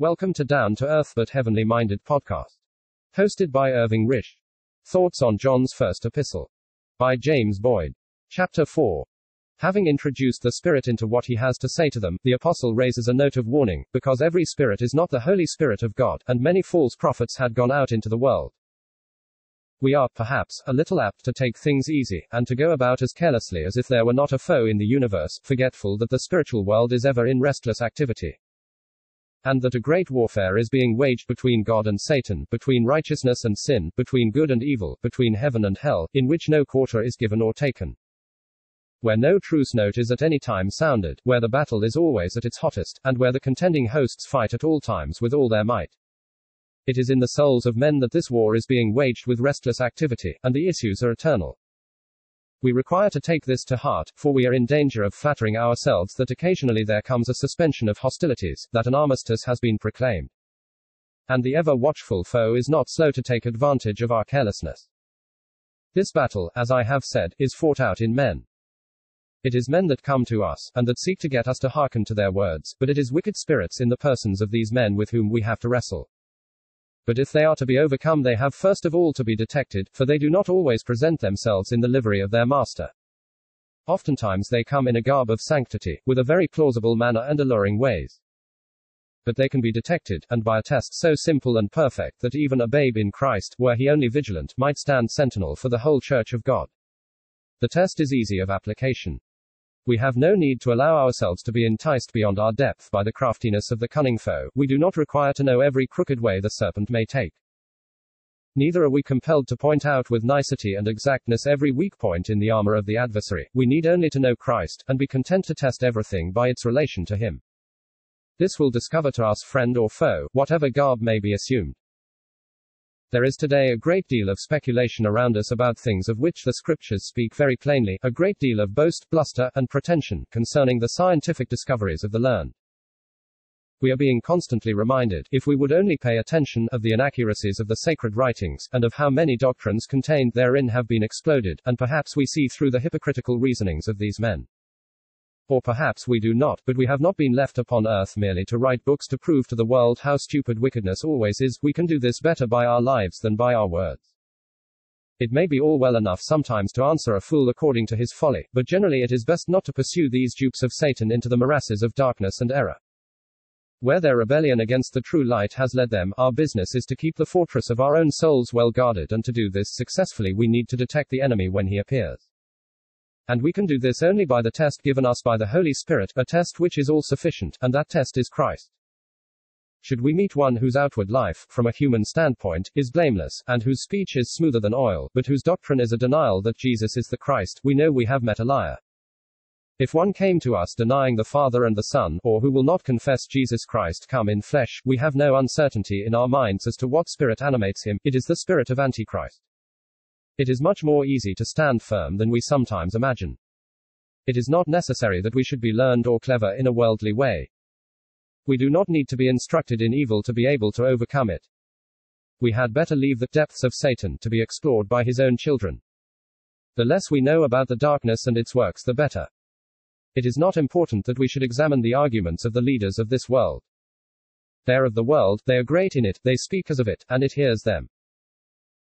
Welcome to Down to Earth but Heavenly Minded podcast, hosted by Irving Rich. Thoughts on John's First Epistle by James Boyd. Chapter 4. Having introduced the Spirit into what he has to say to them, the Apostle raises a note of warning, because every spirit is not the Holy Spirit of God, and many false prophets had gone out into the world. We are, perhaps, a little apt to take things easy, and to go about as carelessly as if there were not a foe in the universe, forgetful that the spiritual world is ever in restless activity, and that a great warfare is being waged between God and Satan, between righteousness and sin, between good and evil, between heaven and hell, in which no quarter is given or taken, where no truce note is at any time sounded, where the battle is always at its hottest, and where the contending hosts fight at all times with all their might. It is in the souls of men that this war is being waged with restless activity, and the issues are eternal. We require to take this to heart, for we are in danger of flattering ourselves that occasionally there comes a suspension of hostilities, that an armistice has been proclaimed, and the ever-watchful foe is not slow to take advantage of our carelessness. This battle, as I have said, is fought out in men. It is men that come to us, and that seek to get us to hearken to their words, but it is wicked spirits in the persons of these men with whom we have to wrestle. But if they are to be overcome, they have first of all to be detected, for they do not always present themselves in the livery of their master. Oftentimes they come in a garb of sanctity, with a very plausible manner and alluring ways. But they can be detected, and by a test so simple and perfect that even a babe in Christ, were he only vigilant, might stand sentinel for the whole church of God. The test is easy of application. We have no need to allow ourselves to be enticed beyond our depth by the craftiness of the cunning foe. We do not require to know every crooked way the serpent may take. Neither are we compelled to point out with nicety and exactness every weak point in the armor of the adversary. We need only to know Christ, and be content to test everything by its relation to him. This will discover to us friend or foe, whatever garb may be assumed. There is today a great deal of speculation around us about things of which the scriptures speak very plainly, a great deal of boast, bluster, and pretension, concerning the scientific discoveries of the learned. We are being constantly reminded, if we would only pay attention, of the inaccuracies of the sacred writings, and of how many doctrines contained therein have been exploded, and perhaps we see through the hypocritical reasonings of these men. Or perhaps we do not, but we have not been left upon earth merely to write books to prove to the world how stupid wickedness always is. We can do this better by our lives than by our words. It may be all well enough sometimes to answer a fool according to his folly, but generally it is best not to pursue these dupes of Satan into the morasses of darkness and error, where their rebellion against the true light has led them. Our business is to keep the fortress of our own souls well guarded, and to do this successfully we need to detect the enemy when he appears. And we can do this only by the test given us by the Holy Spirit, a test which is all sufficient, and that test is Christ. Should we meet one whose outward life, from a human standpoint, is blameless, and whose speech is smoother than oil, but whose doctrine is a denial that Jesus is the Christ, we know we have met a liar. If one came to us denying the Father and the Son, or who will not confess Jesus Christ come in flesh, we have no uncertainty in our minds as to what spirit animates him. It is the spirit of Antichrist. It is much more easy to stand firm than we sometimes imagine. It is not necessary that we should be learned or clever in a worldly way. We do not need to be instructed in evil to be able to overcome it. We had better leave the depths of Satan to be explored by his own children. The less we know about the darkness and its works, the better. It is not important that we should examine the arguments of the leaders of this world. They are of the world, they are great in it, they speak as of it, and it hears them.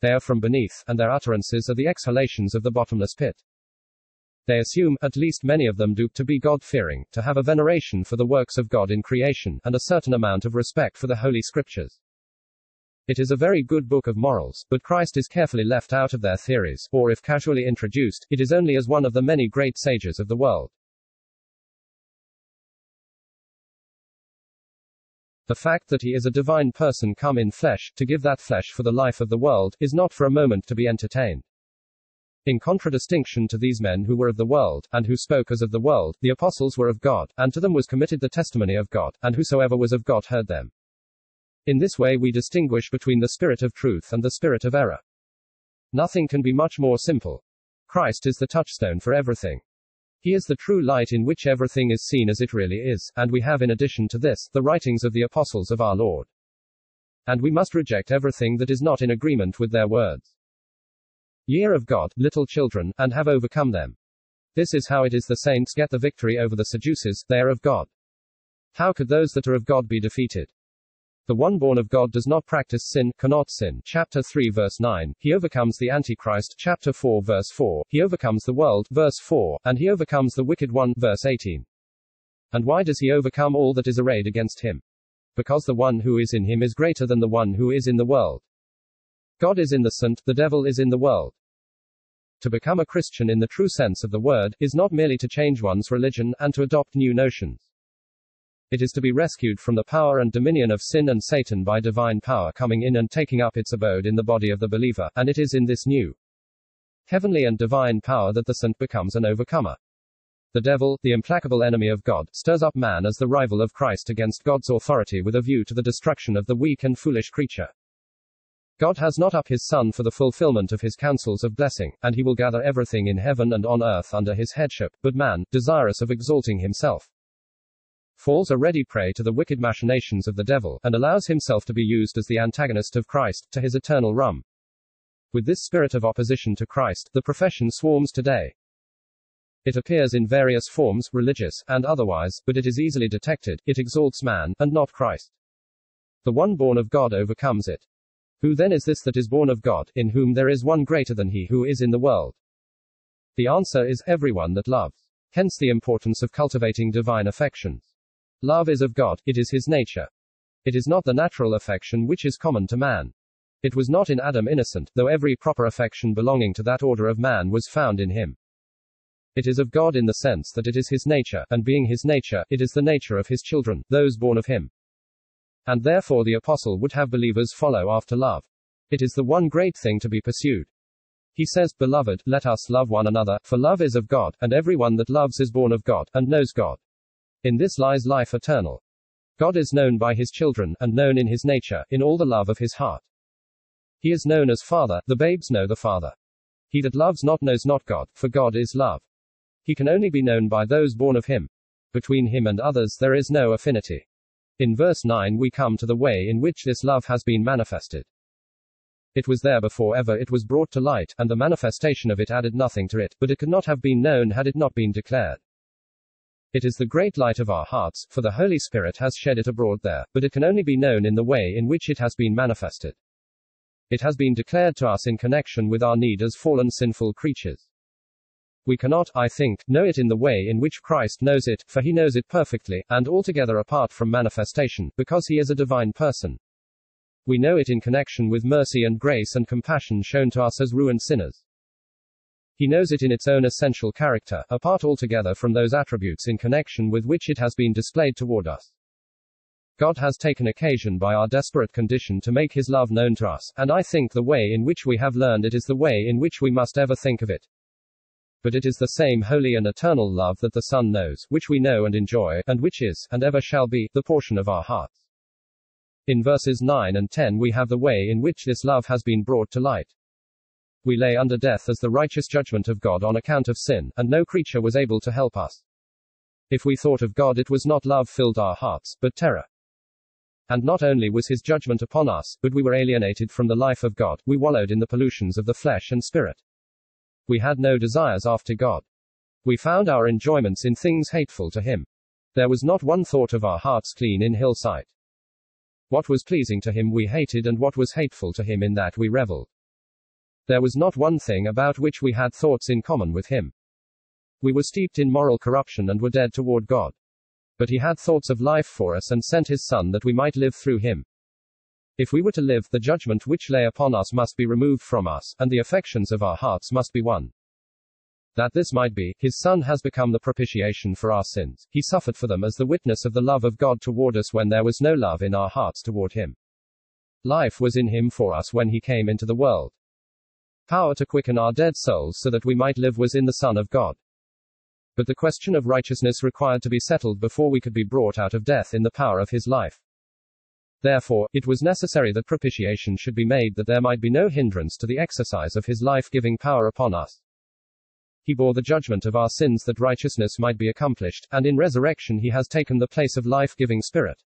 They are from beneath, and their utterances are the exhalations of the bottomless pit. They assume, at least many of them do, to be God-fearing, to have a veneration for the works of God in creation, and a certain amount of respect for the Holy Scriptures. It is a very good book of morals, but Christ is carefully left out of their theories, or if casually introduced, it is only as one of the many great sages of the world. The fact that he is a divine person come in flesh, to give that flesh for the life of the world, is not for a moment to be entertained. In contradistinction to these men who were of the world, and who spoke as of the world, the apostles were of God, and to them was committed the testimony of God, and whosoever was of God heard them. In this way we distinguish between the spirit of truth and the spirit of error. Nothing can be much more simple. Christ is the touchstone for everything. He is the true light in which everything is seen as it really is, and we have in addition to this, the writings of the apostles of our Lord. And we must reject everything that is not in agreement with their words. Ye are of God, little children, and have overcome them. This is how it is the saints get the victory over the seducers. They are of God. How could those that are of God be defeated? The one born of God does not practice sin, cannot sin. Chapter 3 verse 9, he overcomes the Antichrist. Chapter 4 verse 4, he overcomes the world. Verse 4, and he overcomes the wicked one. Verse 18. And why does he overcome all that is arrayed against him? Because the one who is in him is greater than the one who is in the world. God is in the saint, the devil is in the world. To become a Christian in the true sense of the word, is not merely to change one's religion, and to adopt new notions. It is to be rescued from the power and dominion of sin and Satan by divine power coming in and taking up its abode in the body of the believer, and it is in this new heavenly and divine power that the saint becomes an overcomer. The devil, the implacable enemy of God, stirs up man as the rival of Christ against God's authority with a view to the destruction of the weak and foolish creature. God has not up his Son for the fulfillment of his counsels of blessing, and he will gather everything in heaven and on earth under his headship, but man, desirous of exalting himself, falls a ready prey to the wicked machinations of the devil, and allows himself to be used as the antagonist of Christ, to his eternal ruin. With this spirit of opposition to Christ, the profession swarms today. It appears in various forms, religious and otherwise, but it is easily detected. It exalts man, and not Christ. The one born of God overcomes it. Who then is this that is born of God, in whom there is one greater than he who is in the world? The answer is, everyone that loves. Hence the importance of cultivating divine affections. Love is of God, it is his nature. It is not the natural affection which is common to man. It was not in Adam innocent, though every proper affection belonging to that order of man was found in him. It is of God in the sense that it is his nature, and being his nature, it is the nature of his children, those born of him. And therefore the apostle would have believers follow after love. It is the one great thing to be pursued. He says, Beloved, let us love one another, for love is of God, and everyone that loves is born of God, and knows God. In this lies life eternal. God is known by his children, and known in his nature, in all the love of his heart. He is known as Father, the babes know the Father. He that loves not knows not God, for God is love. He can only be known by those born of him. Between him and others there is no affinity. In verse 9 we come to the way in which this love has been manifested. It was there before ever it was brought to light, and the manifestation of it added nothing to it, but it could not have been known had it not been declared. It is the great light of our hearts, for the Holy Spirit has shed it abroad there, but it can only be known in the way in which it has been manifested. It has been declared to us in connection with our need as fallen sinful creatures. We cannot, I think, know it in the way in which Christ knows it, for he knows it perfectly, and altogether apart from manifestation, because he is a divine person. We know it in connection with mercy and grace and compassion shown to us as ruined sinners. He knows it in its own essential character, apart altogether from those attributes in connection with which it has been displayed toward us. God has taken occasion by our desperate condition to make his love known to us, and I think the way in which we have learned it is the way in which we must ever think of it. But it is the same holy and eternal love that the Son knows, which we know and enjoy, and which is, and ever shall be, the portion of our hearts. In verses 9 and 10 we have the way in which this love has been brought to light. We lay under death as the righteous judgment of God on account of sin, and no creature was able to help us. If we thought of God, it was not love filled our hearts, but terror. And not only was his judgment upon us, but we were alienated from the life of God, we wallowed in the pollutions of the flesh and spirit. We had no desires after God. We found our enjoyments in things hateful to him. There was not one thought of our hearts clean in his sight. What was pleasing to him we hated, and what was hateful to him in that we reveled. There was not one thing about which we had thoughts in common with him. We were steeped in moral corruption and were dead toward God. But he had thoughts of life for us and sent his Son that we might live through him. If we were to live, the judgment which lay upon us must be removed from us, and the affections of our hearts must be won. That this might be, his Son has become the propitiation for our sins. He suffered for them as the witness of the love of God toward us when there was no love in our hearts toward him. Life was in him for us when he came into the world. Power to quicken our dead souls so that we might live was in the Son of God. But the question of righteousness required to be settled before we could be brought out of death in the power of his life. Therefore, it was necessary that propitiation should be made that there might be no hindrance to the exercise of his life-giving power upon us. He bore the judgment of our sins that righteousness might be accomplished, and in resurrection he has taken the place of life-giving spirit.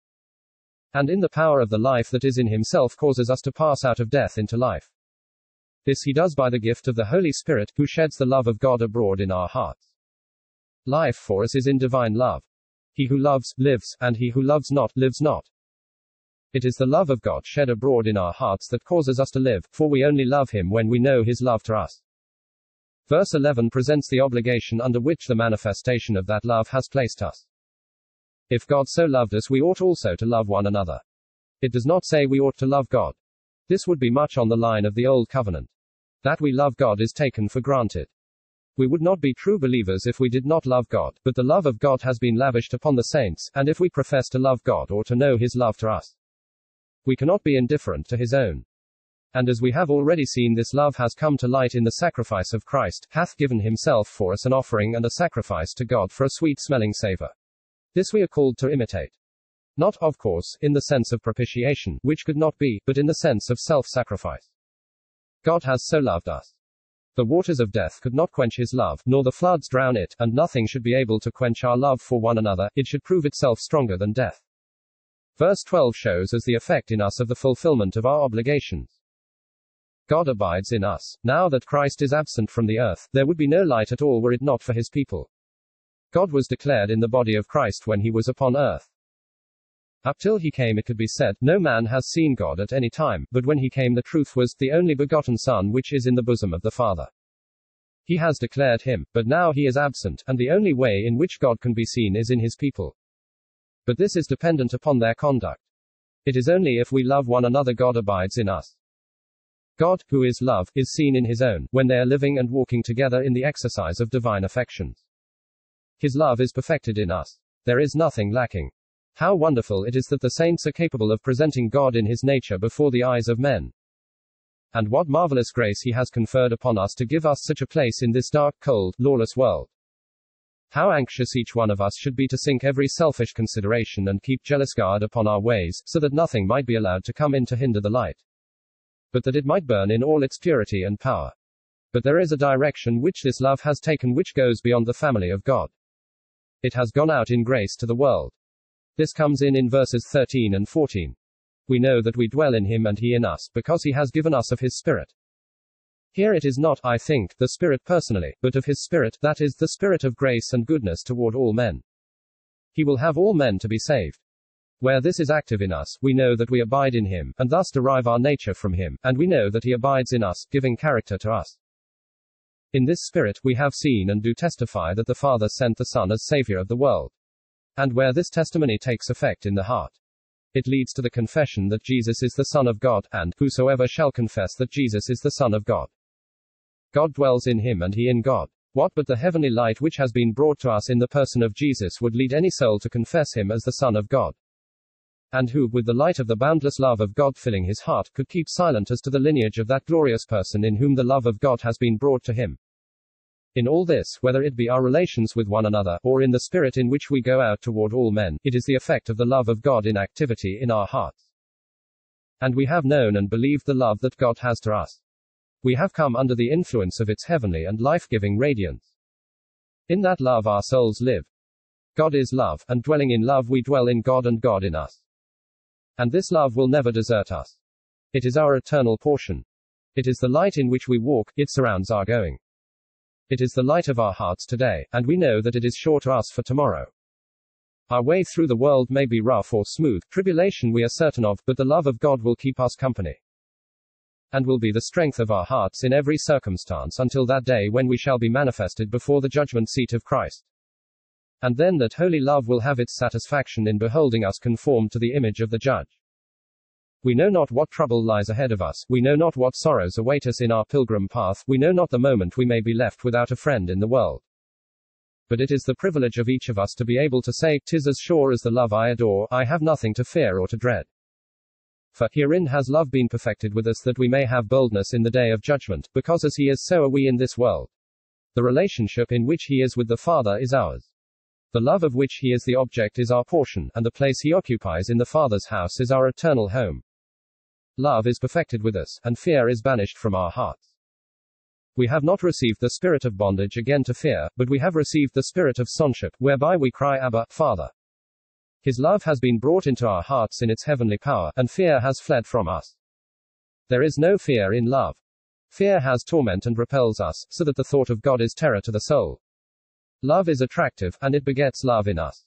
And in the power of the life that is in himself causes us to pass out of death into life. This he does by the gift of the Holy Spirit, who sheds the love of God abroad in our hearts. Life for us is in divine love. He who loves, lives, and he who loves not, lives not. It is the love of God shed abroad in our hearts that causes us to live, for we only love Him when we know His love to us. Verse 11 presents the obligation under which the manifestation of that love has placed us. If God so loved us, we ought also to love one another. It does not say we ought to love God. This would be much on the line of the Old Covenant. That we love God is taken for granted. We would not be true believers if we did not love God, but the love of God has been lavished upon the saints, and if we profess to love God or to know His love to us, we cannot be indifferent to His own. And as we have already seen, this love has come to light in the sacrifice of Christ, hath given Himself for us an offering and a sacrifice to God for a sweet-smelling savor. This we are called to imitate. Not, of course, in the sense of propitiation, which could not be, but in the sense of self-sacrifice. God has so loved us. The waters of death could not quench His love, nor the floods drown it, and nothing should be able to quench our love for one another. It should prove itself stronger than death. Verse 12 shows us the effect in us of the fulfillment of our obligations. God abides in us. Now that Christ is absent from the earth, there would be no light at all were it not for His people. God was declared in the body of Christ when He was upon earth. Up till He came, it could be said, no man has seen God at any time, but when He came, the truth was, the only begotten Son which is in the bosom of the Father. He has declared Him, but now He is absent, and the only way in which God can be seen is in His people. But this is dependent upon their conduct. It is only if we love one another God abides in us. God, who is love, is seen in His own, when they are living and walking together in the exercise of divine affections. His love is perfected in us. There is nothing lacking. How wonderful it is that the saints are capable of presenting God in His nature before the eyes of men. And what marvelous grace He has conferred upon us to give us such a place in this dark, cold, lawless world. How anxious each one of us should be to sink every selfish consideration and keep jealous guard upon our ways, so that nothing might be allowed to come in to hinder the light, but that it might burn in all its purity and power. But there is a direction which this love has taken which goes beyond the family of God. It has gone out in grace to the world. This comes in verses 13 and 14. We know that we dwell in Him and He in us, because He has given us of His Spirit. Here it is not, I think, the Spirit personally, but of His Spirit, that is, the Spirit of grace and goodness toward all men. He will have all men to be saved. Where this is active in us, we know that we abide in Him, and thus derive our nature from Him, and we know that He abides in us, giving character to us. In this Spirit, we have seen and do testify that the Father sent the Son as Savior of the world. And where this testimony takes effect in the heart, it leads to the confession that Jesus is the Son of God, and, whosoever shall confess that Jesus is the Son of God, God dwells in him and he in God. What but the heavenly light which has been brought to us in the person of Jesus would lead any soul to confess him as the Son of God? And who, with the light of the boundless love of God filling his heart, could keep silent as to the lineage of that glorious person in whom the love of God has been brought to him? In all this, whether it be our relations with one another, or in the spirit in which we go out toward all men, it is the effect of the love of God in activity in our hearts. And we have known and believed the love that God has to us. We have come under the influence of its heavenly and life-giving radiance. In that love our souls live. God is love, and dwelling in love we dwell in God and God in us. And this love will never desert us. It is our eternal portion. It is the light in which we walk, it surrounds our going. It is the light of our hearts today, and we know that it is sure to us for tomorrow. Our way through the world may be rough or smooth, tribulation we are certain of, but the love of God will keep us company, and will be the strength of our hearts in every circumstance until that day when we shall be manifested before the judgment seat of Christ. And then that holy love will have its satisfaction in beholding us conformed to the image of the Judge. We know not what trouble lies ahead of us, we know not what sorrows await us in our pilgrim path, we know not the moment we may be left without a friend in the world. But it is the privilege of each of us to be able to say, 'Tis as sure as the love I adore, I have nothing to fear or to dread. For herein has love been perfected with us, that we may have boldness in the day of judgment, because as he is, so are we in this world. The relationship in which he is with the Father is ours. The love of which he is the object is our portion, and the place he occupies in the Father's house is our eternal home. Love is perfected with us, and fear is banished from our hearts. We have not received the spirit of bondage again to fear, but we have received the spirit of sonship, whereby we cry, Abba, Father. His love has been brought into our hearts in its heavenly power, and fear has fled from us. There is no fear in love. Fear has torment and repels us, so that the thought of God is terror to the soul. Love is attractive, and it begets love in us.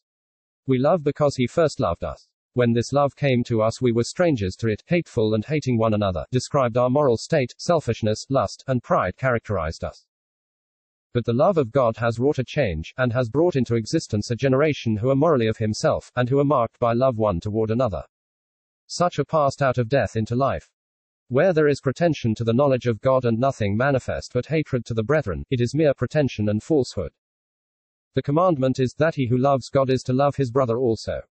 We love because he first loved us. When this love came to us, we were strangers to it, hateful and hating one another, described our moral state, selfishness, lust, and pride characterized us. But the love of God has wrought a change, and has brought into existence a generation who are morally of himself, and who are marked by love one toward another. Such are passed out of death into life. Where there is pretension to the knowledge of God and nothing manifest but hatred to the brethren, it is mere pretension and falsehood. The commandment is, that he who loves God is to love his brother also.